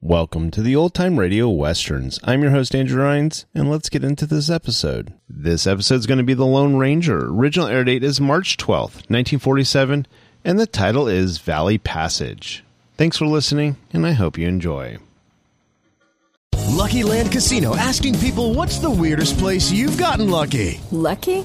Welcome to the Old Time Radio Westerns. I'm your host, Andrew Rines, and let's get into this episode. This episode is going to be The Lone Ranger. Original air date is March 12th, 1947, and the title is Valley Passage. Thanks for listening, and I hope you enjoy. Lucky Land Casino, asking people, what's the weirdest place you've gotten lucky? Lucky?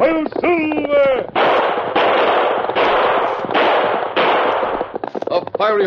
Well, Silver! A fiery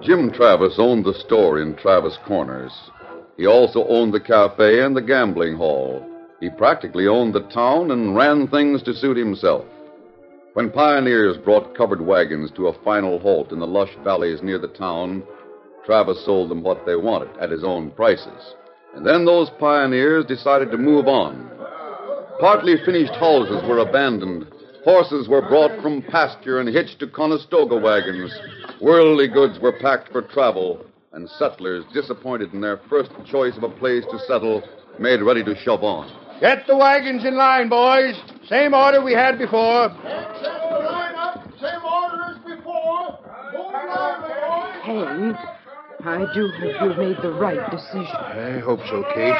Jim Travis owned the store in Travis Corners. He also owned the cafe and the gambling hall. He practically owned the town and ran things to suit himself. When pioneers brought covered wagons to a final halt in the lush valleys near the town, Travis sold them what they wanted at his own prices. And then those pioneers decided to move on. Partly finished houses were abandoned. Horses were brought from pasture and hitched to Conestoga wagons. Worldly goods were packed for travel, and settlers, disappointed in their first choice of a place to settle, made ready to shove on. Get the wagons in line, boys. Same order we had before. Line up. Same order as before. Hank, I do hope you've made the right decision. I hope so, Kate.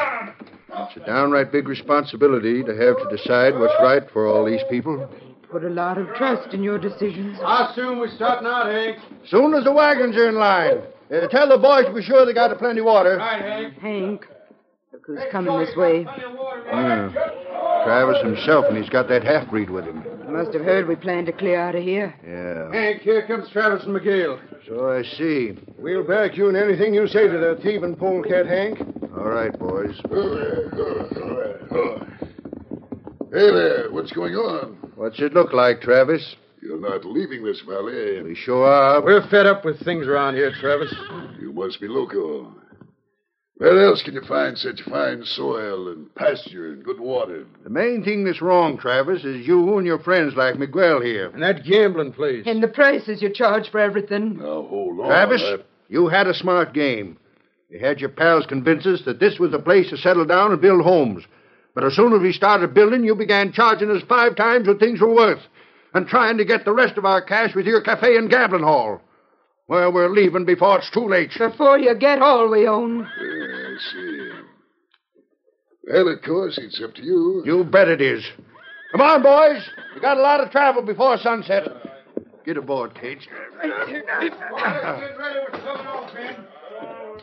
It's a downright big responsibility to have to decide what's right for all these people. Put a lot of trust in your decisions. How soon we starting out, Hank? Soon as the wagons are in line. Tell the boys to be sure they got plenty of water. Right, Hank. Hank, look who's coming this way. Travis himself, and he's got that half-breed with him. You must have heard we planned to clear out of here. Yeah. Hank, here comes Travis and McGill. So I see. We'll back you in anything you say to that thieving polecat, Hank. All right, boys. Hey there, what's going on? What's it look like, Travis? You're not leaving this valley. We sure are. We're fed up with things around here, Travis. You must be loco. Where else can you find such fine soil and pasture and good water? The main thing that's wrong, Travis, is you and your friends like Miguel here. And that gambling place. And the prices you charge for everything. Now, hold on. Travis, you had a smart game. You had your pals convince us that this was the place to settle down and build homes. But as soon as we started building, you began charging us 5 times what things were worth and trying to get the rest of our cash with your cafe and gambling hall. Well, we're leaving before it's too late. Before you get all we own. I see. Well, of course, it's up to you. You bet it is. Come on, boys. We got a lot of travel before sunset. Get aboard, Kate.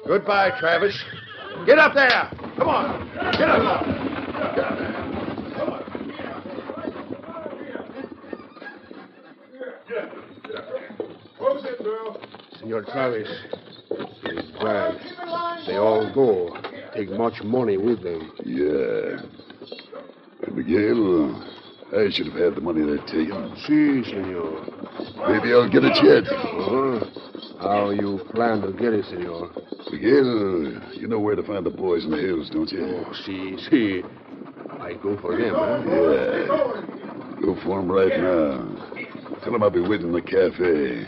Goodbye, Travis. Get up there. Come on. Get up there. Come on. Get up there. Close it, girl. Senor Travis, these brands, they all go. Take much money with them. Yeah. Miguel, I should have had the money that taken. Si, senor. Maybe I'll get it yet. How you plan to get it, senor? Miguel, you know where to find the boys in the hills, don't you? Oh, si. I go for them, huh? Yeah. Go for them right now. Tell them I'll be waiting in the cafe.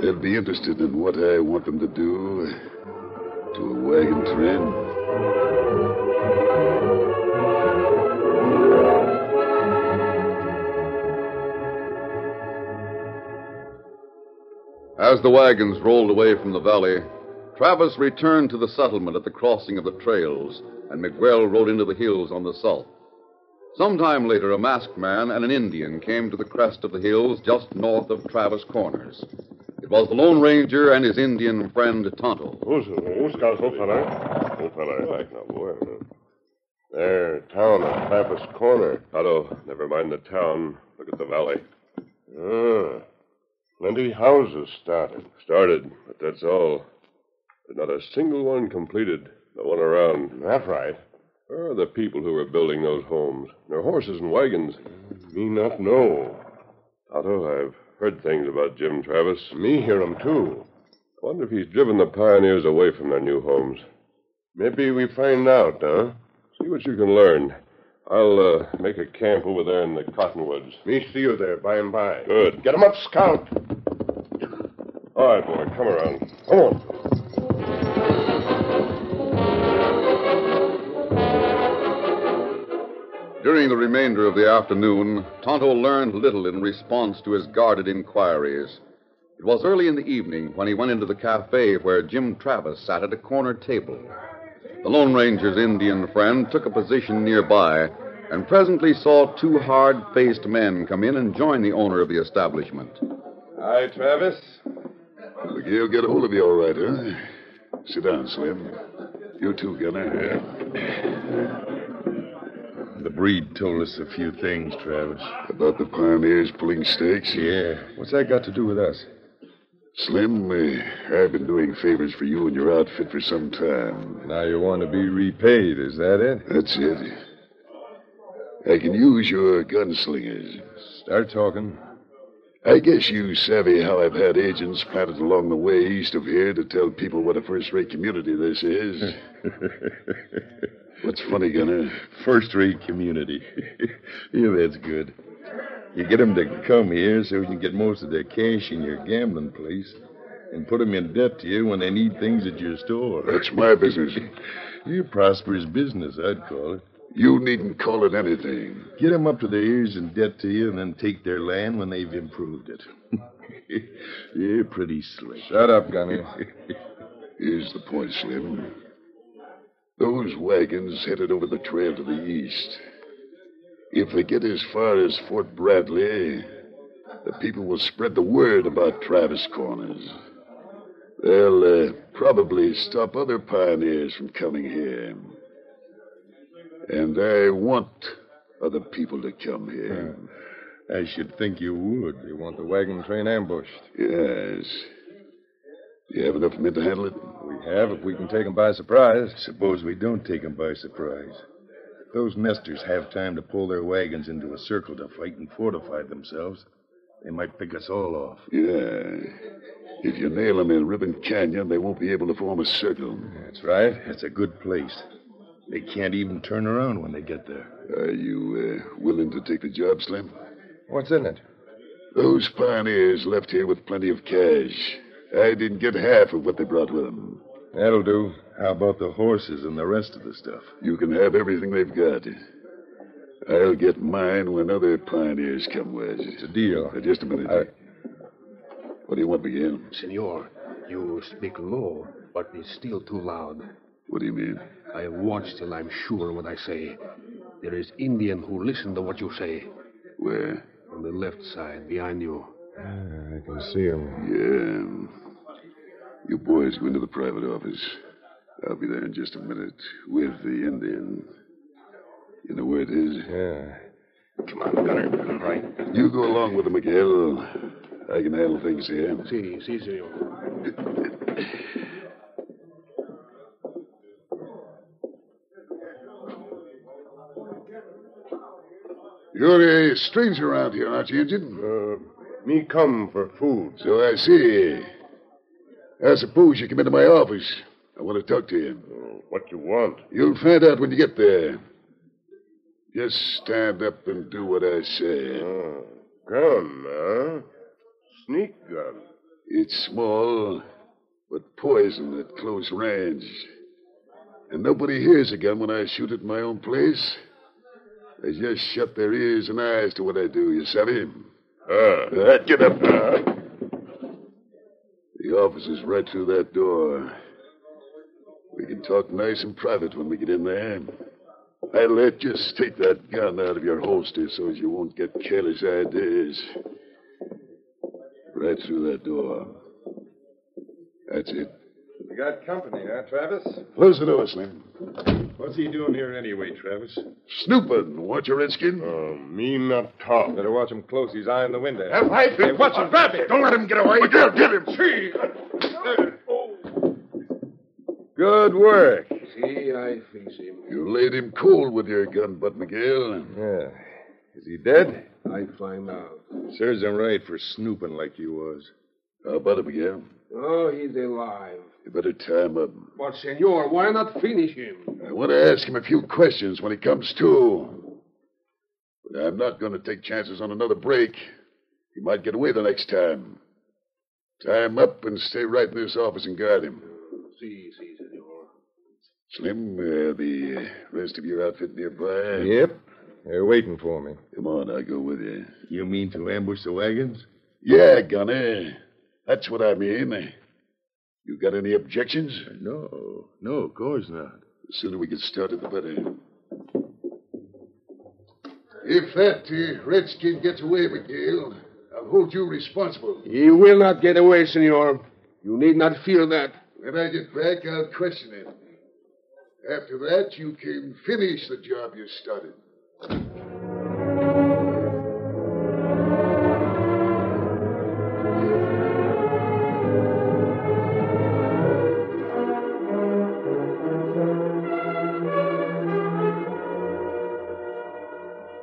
They'll be interested in what I want them to do to a wagon train. As the wagons rolled away from the valley, Travis returned to the settlement at the crossing of the trails, and Miguel rode into the hills on the south. Sometime later, a masked man and an Indian came to the crest of the hills just north of Travis Corners. It was the Lone Ranger and his Indian friend, Tonto. There, town of Travis Corner. Tonto, never mind the town. Look at the valley. Plenty houses started. But that's all. There's not a single one completed. No one around. That's right. Where are the people who were building those homes? Their horses and wagons. Me not know. Tonto, I've heard things about Jim Travis. Me hear him, too. I wonder if he's driven the pioneers away from their new homes. Maybe we find out, huh? See what you can learn. I'll make a camp over there in the cottonwoods. Me see you there by and by. Good. Get him up, Scout. All right, boy, come around. Come on. During the remainder of the afternoon, Tonto learned little in response to his guarded inquiries. It was early in the evening when he went into the cafe where Jim Travis sat at a corner table. The Lone Ranger's Indian friend took a position nearby and presently saw 2 hard-faced men come in and join the owner of the establishment. Hi, Travis. Miguel, get a hold of you all right, huh? Sit down, Slim. You too, Gunner. Yeah. The breed told us a few things, Travis. About the pioneers pulling stakes? Yeah. What's that got to do with us? Slim, I've been doing favors for you and your outfit for some time. Now you want to be repaid, is that it? That's it. I can use your gunslingers. Start talking. I guess you savvy how I've had agents planted along the way east of here to tell people what a first-rate community this is. What's funny, Gunner? First-rate community. Yeah, that's good. You get them to come here so you can get most of their cash in your gambling place and put them in debt to you when they need things at your store. That's my business. Your prosperous business, I'd call it. You needn't call it anything. Get them up to their ears in debt to you and then take their land when they've improved it. You're pretty slick. Shut up, Gunny. Here's the point, Slim. Those wagons headed over the trail to the east. If they get as far as Fort Bradley, the people will spread the word about Travis Corners. They'll probably stop other pioneers from coming here. And I want other people to come here. I should think you would. You want the wagon train ambushed. Yes. Do you have enough men to handle it? We have, if we can take them by surprise. Suppose we don't take them by surprise. Those nesters have time to pull their wagons into a circle to fight and fortify themselves. They might pick us all off. Yeah. If you nail them in Ribbon Canyon, they won't be able to form a circle. That's right. That's a good place. They can't even turn around when they get there. Are you willing to take the job, Slim? What's in it? Those pioneers left here with plenty of cash. I didn't get half of what they brought with them. That'll do. How about the horses and the rest of the stuff? You can have everything they've got. I'll get mine when other pioneers come with. It's a deal. Just a minute. What do you want, Miguel? Senor, you speak low, but it's still too loud. What do you mean? I watch till I'm sure what I say. There is Indian who listen to what you say. Where? On the left side, behind you. I can see him. Yeah. You boys go into the private office. I'll be there in just a minute with the Indian. You know where it is? Yeah. Come on, Gunner. Right. You go along with him, Miguel. I can handle things here. Si, senor. You're a stranger around here, aren't you, Injun? Me come for food. So I see. I suppose you come into my office. I want to talk to you. What you want? You'll find out when you get there. Just stand up and do what I say. Gun, huh? Sneak gun. It's small, but poison at close range. And nobody hears a gun when I shoot at my own place. They just shut their ears and eyes to what I do, you savvy? Get up. The office is right through that door. We can talk nice and private when we get in there. I let you take that gun out of your holster so as you won't get careless ideas. Right through that door. That's it. We got company, huh, Travis? Close the door, Slim. What's he doing here anyway, Travis? Snooping. Watch your redskin. Oh, me not talk. Better watch him close. He's eyeing the window. Have I been? Hey, watch him. Grab him. Don't let him get away. Miguel, get him. See. Good work. See, I fix him. You laid him cold with your gun butt, Miguel. Yeah. Is he dead? I find out. Serves him right for snooping like you was. How about him, Miguel? Oh, he's alive. You better tie him up. But, senor, why not finish him? I want to ask him a few questions when he comes to. But I'm not going to take chances on another break. He might get away the next time. Tie him up and stay right in this office and guard him. Si, senor. Slim, the rest of your outfit nearby? Yep. They're waiting for me. Come on, I'll go with you. You mean to ambush the wagons? Yeah, Gunner. That's what I mean. You got any objections? No, of course not. The sooner we get started, the better. If that redskin gets away, Miguel, I'll hold you responsible. He will not get away, senor. You need not fear that. When I get back, I'll question him. After that, you can finish the job you started.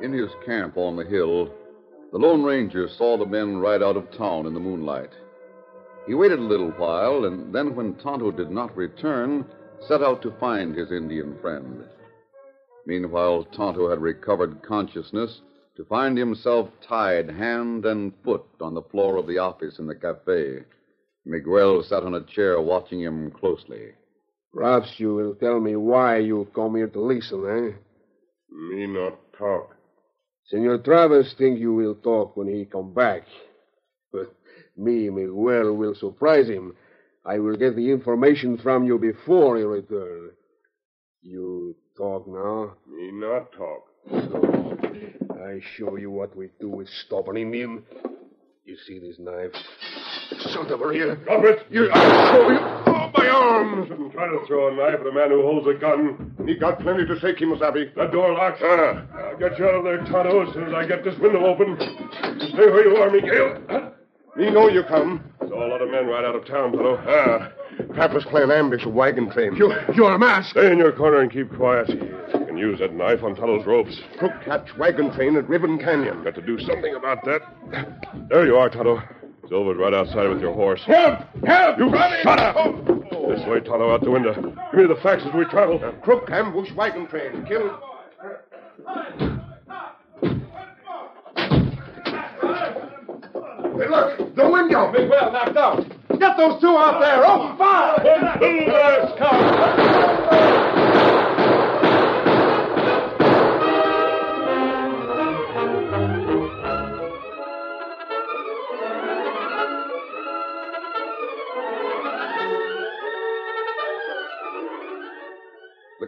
In his camp on the hill, the Lone Ranger saw the men ride out of town in the moonlight. He waited a little while, and then when Tonto did not return, set out to find his Indian friend. Meanwhile, Tonto had recovered consciousness to find himself tied hand and foot on the floor of the office in the cafe. Miguel sat on a chair watching him closely. Perhaps you will tell me why you come here to listen, eh? Me not talk. Senor Travis think you will talk when he come back. But me, Miguel, will surprise him. I will get the information from you before he return. You talk now? Me not talk. So, I show you what we do with stubborn Indian. You see these knives? Shut up, here. Drop it! I show you! Oh, my arm! Shouldn't try to throw a knife at a man who holds a gun. He got plenty to say, Kimosabe. That door locks. I'll get you out of there, Tonto, as soon as I get this window open. Stay where you are, Miguel. Me know you come. Saw a lot of men right out of town, Tonto. Papa's playing ambush a wagon train. You're a mask. Stay in your corner and keep quiet. You can use that knife on Tonto's ropes. Crook catch wagon train at Ribbon Canyon. Got to do something about that. There you are, Tonto. Silver's right outside with your horse. Help! Help! You running! Shut up! Oh. This way, Tonto, out the window. Give me the facts as we travel. Crook ambush wagon train. Killed. Hey, look! The window! Big well knocked out. Get those two out there! Open fire! One, two, let's come! The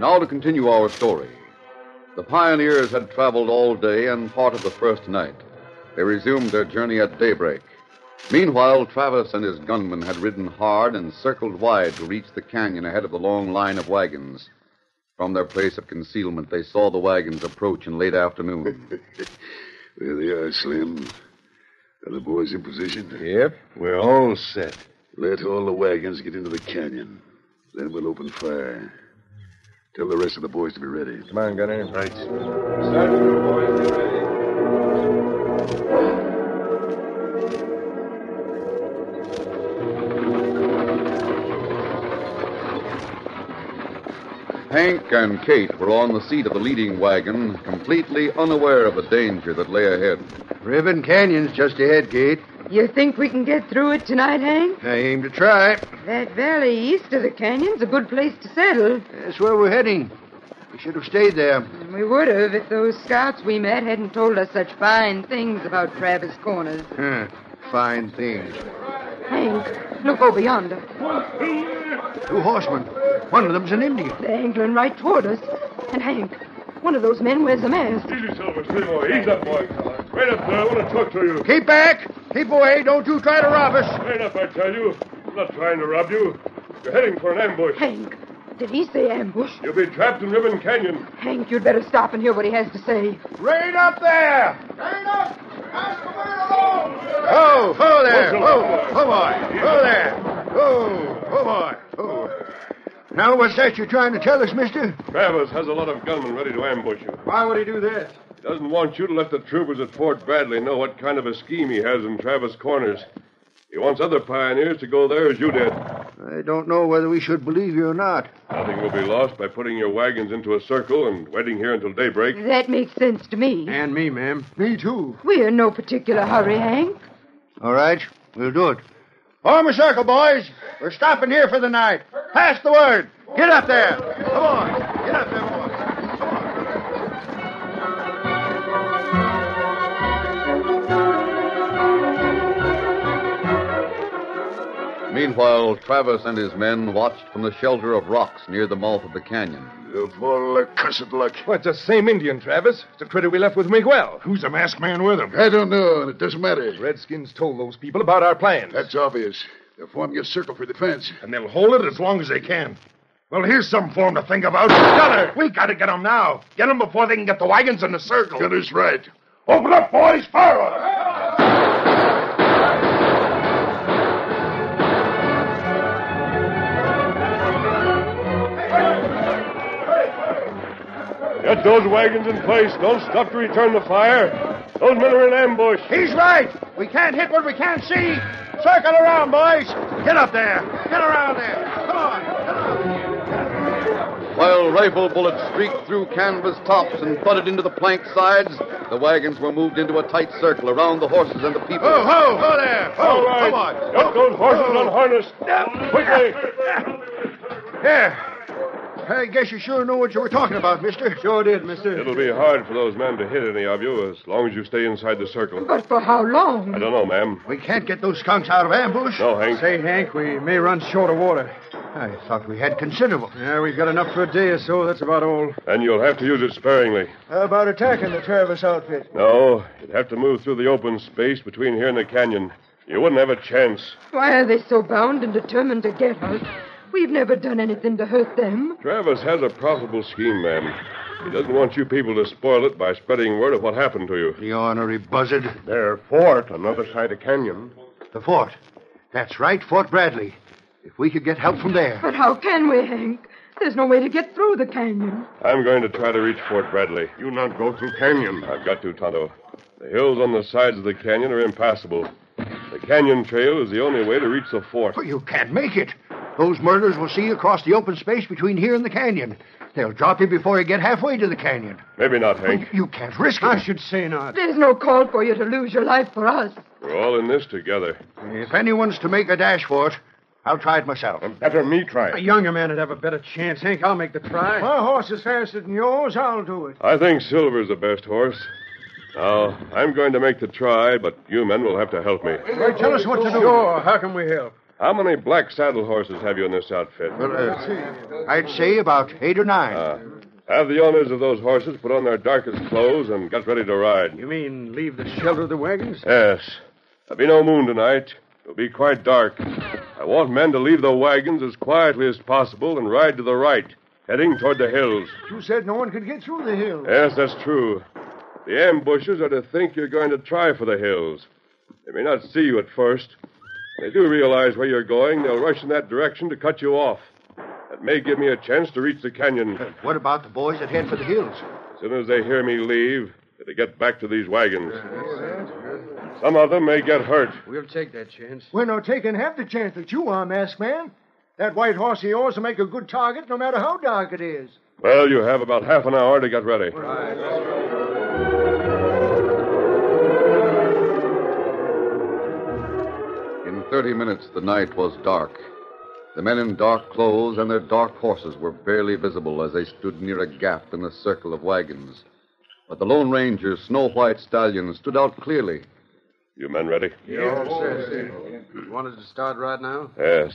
Now to continue our story. The pioneers had traveled all day and part of the first night. They resumed their journey at daybreak. Meanwhile, Travis and his gunmen had ridden hard and circled wide to reach the canyon ahead of the long line of wagons. From their place of concealment, they saw the wagons approach in late afternoon. There they are, Slim. Are the boys in position? Yep. We're all set. Let all the wagons get into the canyon. Then we'll open fire. Tell the rest of the boys to be ready. Come on, Gunner. Right. Sergeant, boys, be ready. Hank and Kate were on the seat of the leading wagon, completely unaware of the danger that lay ahead. Ribbon Canyon's just ahead, Kate. You think we can get through it tonight, Hank? I aim to try. That valley east of the canyon's a good place to settle. That's where we're heading. We should have stayed there. We would have if those scouts we met hadn't told us such fine things about Travis Corners. Fine things. Hank, look over yonder. Two horsemen. One of them's an Indian. They're angling right toward us. And Hank, one of those men wears a mask. Easy, Silver. Ease up, boy. Wait up there. I want to talk to you. Keep back. Keep away. Don't you try to rob us. Wait up, I tell you. I'm not trying to rob you. You're heading for an ambush. Hank, did he say ambush? You'll be trapped in Ribbon Canyon. Hank, you'd better stop and hear what he has to say. Right up there. Right up. Ask the man alone. Oh, ho there. Oh, boy. Ho there. Oh, boy. Oh. Now, what's that you're trying to tell us, mister? Travis has a lot of gunmen ready to ambush you. Why would he do that? He doesn't want you to let the troopers at Fort Bradley know what kind of a scheme he has in Travis Corners. He wants other pioneers to go there as you did. I don't know whether we should believe you or not. Nothing will be lost by putting your wagons into a circle and waiting here until daybreak. That makes sense to me. And me, ma'am. Me, too. We're in no particular hurry, Hank. All right, we'll do it. Form a circle, boys. We're stopping here for the night. Pass the word. Get up there. Come on. Get up there, boys. Come on. Meanwhile, Travis and his men watched from the shelter of rocks near the mouth of the canyon. Of all the cursed luck. Well, it's the same Indian, Travis. It's the critter we left with Miguel. Who's the masked man with him? I don't know, and it doesn't matter. Redskins told those people about our plans. That's obvious. They're forming a circle for defense. And they'll hold it as long as they can. Well, here's some for them to think about. Gunner, we gotta get them now. Get them before they can get the wagons in the circle. Gunner's right. Open up, boys. Fire on them. Get those wagons in place. Don't stop to return the fire. Those men are in ambush. He's right. We can't hit what we can't see. Circle around, boys. Get up there. Get around there. Come on. Come on. While rifle bullets streaked through canvas tops and thudded into the plank sides, the wagons were moved into a tight circle around the horses and the people. Ho, ho, ho there. Ho, all right. Come on. Get those horses unharnessed. Quickly. Here. I guess you sure know what you were talking about, mister. Sure did, mister. It'll be hard for those men to hit any of you as long as you stay inside the circle. But for how long? I don't know, ma'am. We can't get those skunks out of ambush. No, Hank. Say, Hank, we may run short of water. I thought we had considerable. Yeah, we've got enough for a day or so. That's about all. And you'll have to use it sparingly. How about attacking the Travis outfit? No, you'd have to move through the open space between here and the canyon. You wouldn't have a chance. Why are they so bound and determined to get us? We've never done anything to hurt them. Travis has a profitable scheme, ma'am. He doesn't want you people to spoil it by spreading word of what happened to you. The ornery buzzard. Their fort on the other side of canyon. The fort. That's right, Fort Bradley. If we could get help from there. But how can we, Hank? There's no way to get through the canyon. I'm going to try to reach Fort Bradley. You not go through canyon. I've got to, Tonto. The hills on the sides of the canyon are impassable. The canyon trail is the only way to reach the fort. But you can't make it. Those murderers will see you across the open space between here and the canyon. They'll drop you before you get halfway to the canyon. Maybe not, Hank. You can't risk it. I should say not. There's no call for you to lose your life for us. We're all in this together. If anyone's to make a dash for it, I'll try it myself. And better me try it. A younger man would have a better chance, Hank. I'll make the try. My horse is faster than yours. I'll do it. I think Silver's the best horse. Now, I'm going to make the try, but you men will have to help me. Well, tell us what to do. Sure, how can we help? How many black saddle horses have you in this outfit? Well, I'd say about 8 or 9. Have the owners of those horses put on their darkest clothes and get ready to ride. You mean leave the shelter of the wagons? Yes. There'll be no moon tonight. It'll be quite dark. I want men to leave the wagons as quietly as possible and ride to the right, heading toward the hills. You said no one could get through the hills. Yes, that's true. The ambushers are to think you're going to try for the hills. They may not see you at first. They do realize where you're going. They'll rush in that direction to cut you off. That may give me a chance to reach the canyon. What about the boys that head for the hills? As soon as they hear me leave, they get back to these wagons. Some of them may get hurt. We'll take that chance. We're not taking half the chance that you are, masked man. That white horse of yours will make a good target no matter how dark it is. Well, you have about half an hour to get ready. Right. In 30 minutes, the night was dark. The men in dark clothes and their dark horses were barely visible as they stood near a gap in the circle of wagons. But the Lone Ranger's snow-white stallion stood out clearly. You men ready? Yes, sir. You wanted to start right now? Yes.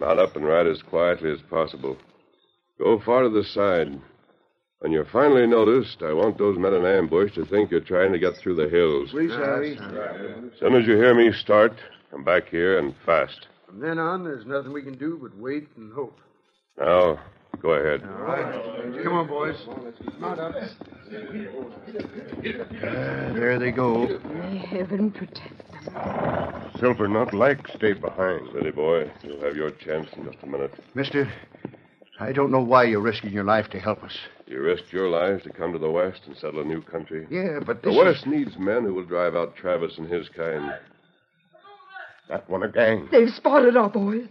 Mount up and ride as quietly as possible. Go far to the side. When you're finally noticed, I want those men in ambush to think you're trying to get through the hills. We shall. As soon as you hear me start, come back here and fast. From then on, there's nothing we can do but wait and hope. Now, go ahead. All right. Come on, boys. Mount up. There they go. May heaven protect them. Silver not like stay behind. Silly boy, you'll have your chance in just a minute. Mister, I don't know why you're risking your life to help us. You risked your lives to come to the West and settle a new country? Yeah, but this The West needs men who will drive out Travis and his kind. That one a gang. They've spotted our boys.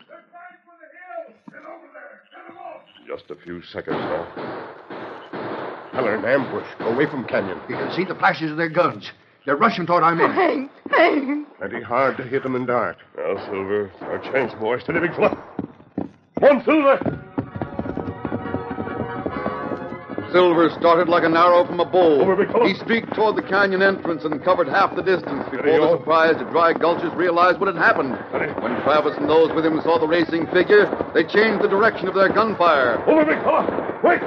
Just a few seconds now. Feller in ambush. Go away from Canyon. You can see the flashes of their guns. They're rushing toward our men. Oh, hang. Plenty hard to hit them in dark. Now, Silver, our chance, boy. Steady, big fella. One, Silver! Silver started like an arrow from a bow. He streaked toward the canyon entrance and covered half the distance before the surprised dry gulchers realized what had happened. When Travis and those with him saw the racing figure, they changed the direction of their gunfire. Over, big fella! Quick!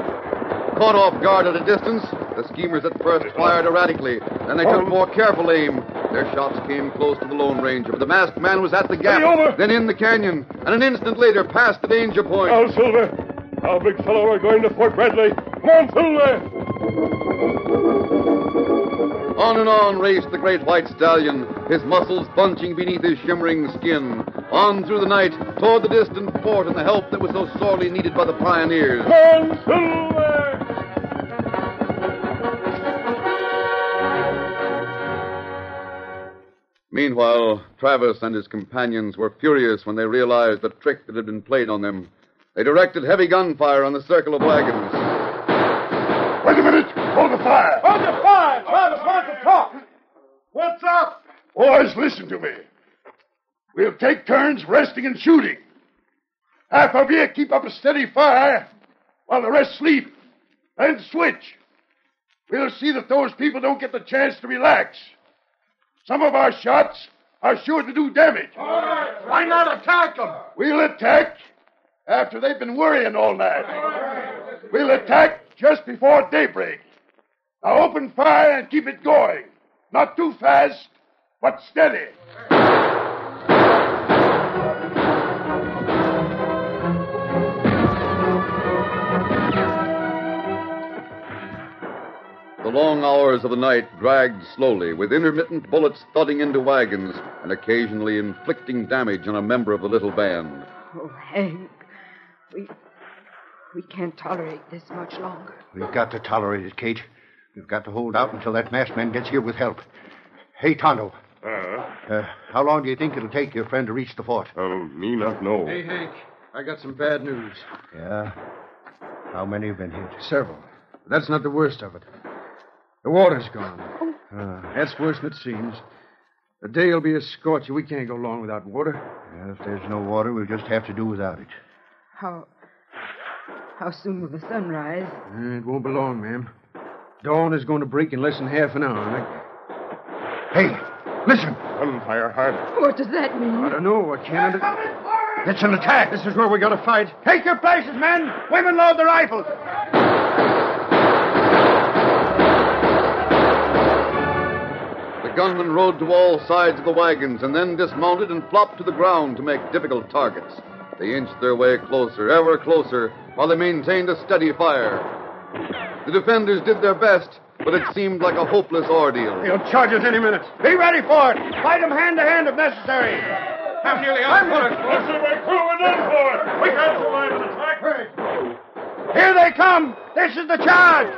Caught off guard at a distance, the schemers at first fired erratically. Then they took more careful aim. Their shots came close to the Lone Ranger, but the masked man was at the gap, then in the canyon, and an instant later past the danger point. Now, Silver, our big fellow, we're going to Fort Bradley. On and on raced the great white stallion, his muscles bunching beneath his shimmering skin. On through the night, toward the distant fort and the help that was so sorely needed by the pioneers. Meanwhile, Travis and his companions were furious when they realized the trick that had been played on them. They directed heavy gunfire on the circle of wagons. Wait a minute! Hold the fire! Hold the fire! Travis, want to talk! What's up? Boys, listen to me. We'll take turns resting and shooting. Half of you keep up a steady fire while the rest sleep. Then switch. We'll see that those people don't get the chance to relax. Some of our shots are sure to do damage. All right. Why not attack them? We'll attack after they've been worrying all night. All right. We'll attack just before daybreak. Now open fire and keep it going. Not too fast, but steady. The long hours of the night dragged slowly, with intermittent bullets thudding into wagons and occasionally inflicting damage on a member of the little band. Oh, Hank, We can't tolerate this much longer. We've got to tolerate it, Kate. We've got to hold out until that masked man gets here with help. Hey, Tonto. How long do you think it'll take your friend to reach the fort? Me not know. Hey, Hank, I got some bad news. Yeah? How many have been hit? Several. But that's not the worst of it. The water's gone. That's worse than it seems. The day'll be a scorcher. We can't go long without water. Yeah, if there's no water, we'll just have to do without it. How soon will the sun rise? It won't be long, ma'am. Dawn is going to break in less than half an hour. Hey, listen. Gunfire harder. What does that mean? I don't know. I can't It's an attack. This is where we got to fight. Take your places, men. Women load the rifles. The gunmen rode to all sides of the wagons and then dismounted and flopped to the ground to make difficult targets. They inched their way closer, ever closer, while they maintained a steady fire. The defenders did their best, but it seemed like a hopeless ordeal. They'll charge us any minute. Be ready for it. Fight them hand to hand if necessary. I'm nearly out for it. This is my crew. We're done for it. We can't survive an attack. Here they come. This is the charge.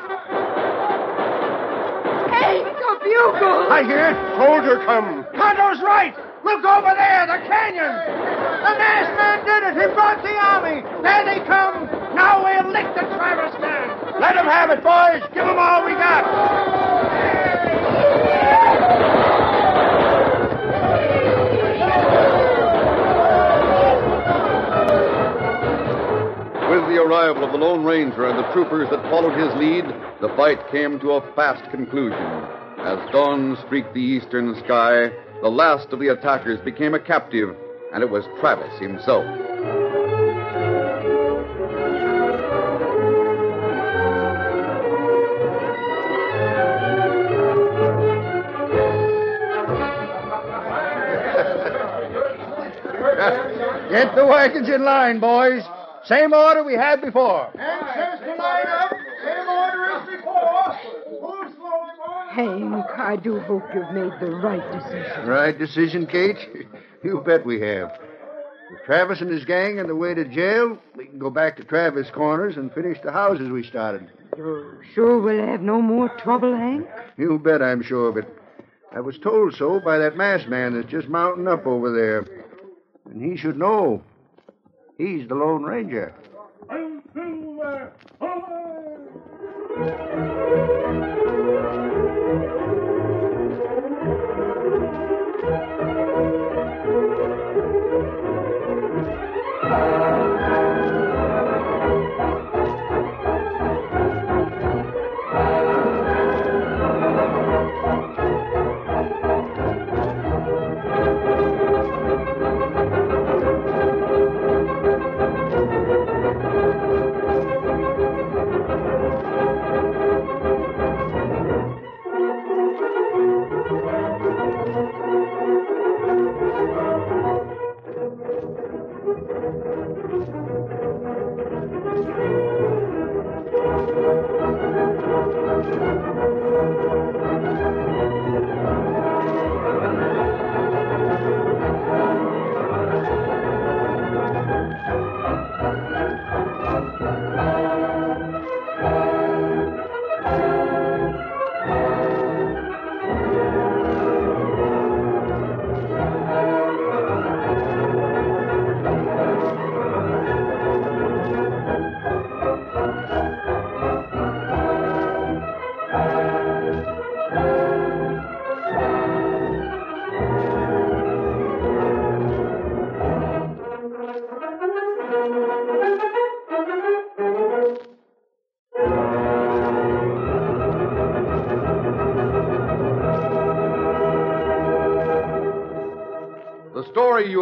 Hey, it's a bugle. I hear it. Soldier come. Tonto's right. Look over there, the canyon. The masked man did it. He brought the army. There they come. Now we'll lick the Travis man. Let them have it, boys. Give them all we got. With the arrival of the Lone Ranger and the troopers that followed his lead, the fight came to a fast conclusion. As dawn streaked the eastern sky, the last of the attackers became a captive, and it was Travis himself. Get the wagons in line, boys. Same order we had before. And says to line up, same order as before. Who's slowing on? Hank, I do hope you've made the right decision. Right decision, Kate? You bet we have. With Travis and his gang on the way to jail, we can go back to Travis Corners and finish the houses we started. You're sure we'll have no more trouble, Hank? You bet I'm sure of it. I was told so by that masked man that's just mounting up over there. And he should know. He's the Lone Ranger. I'm Silver! The story you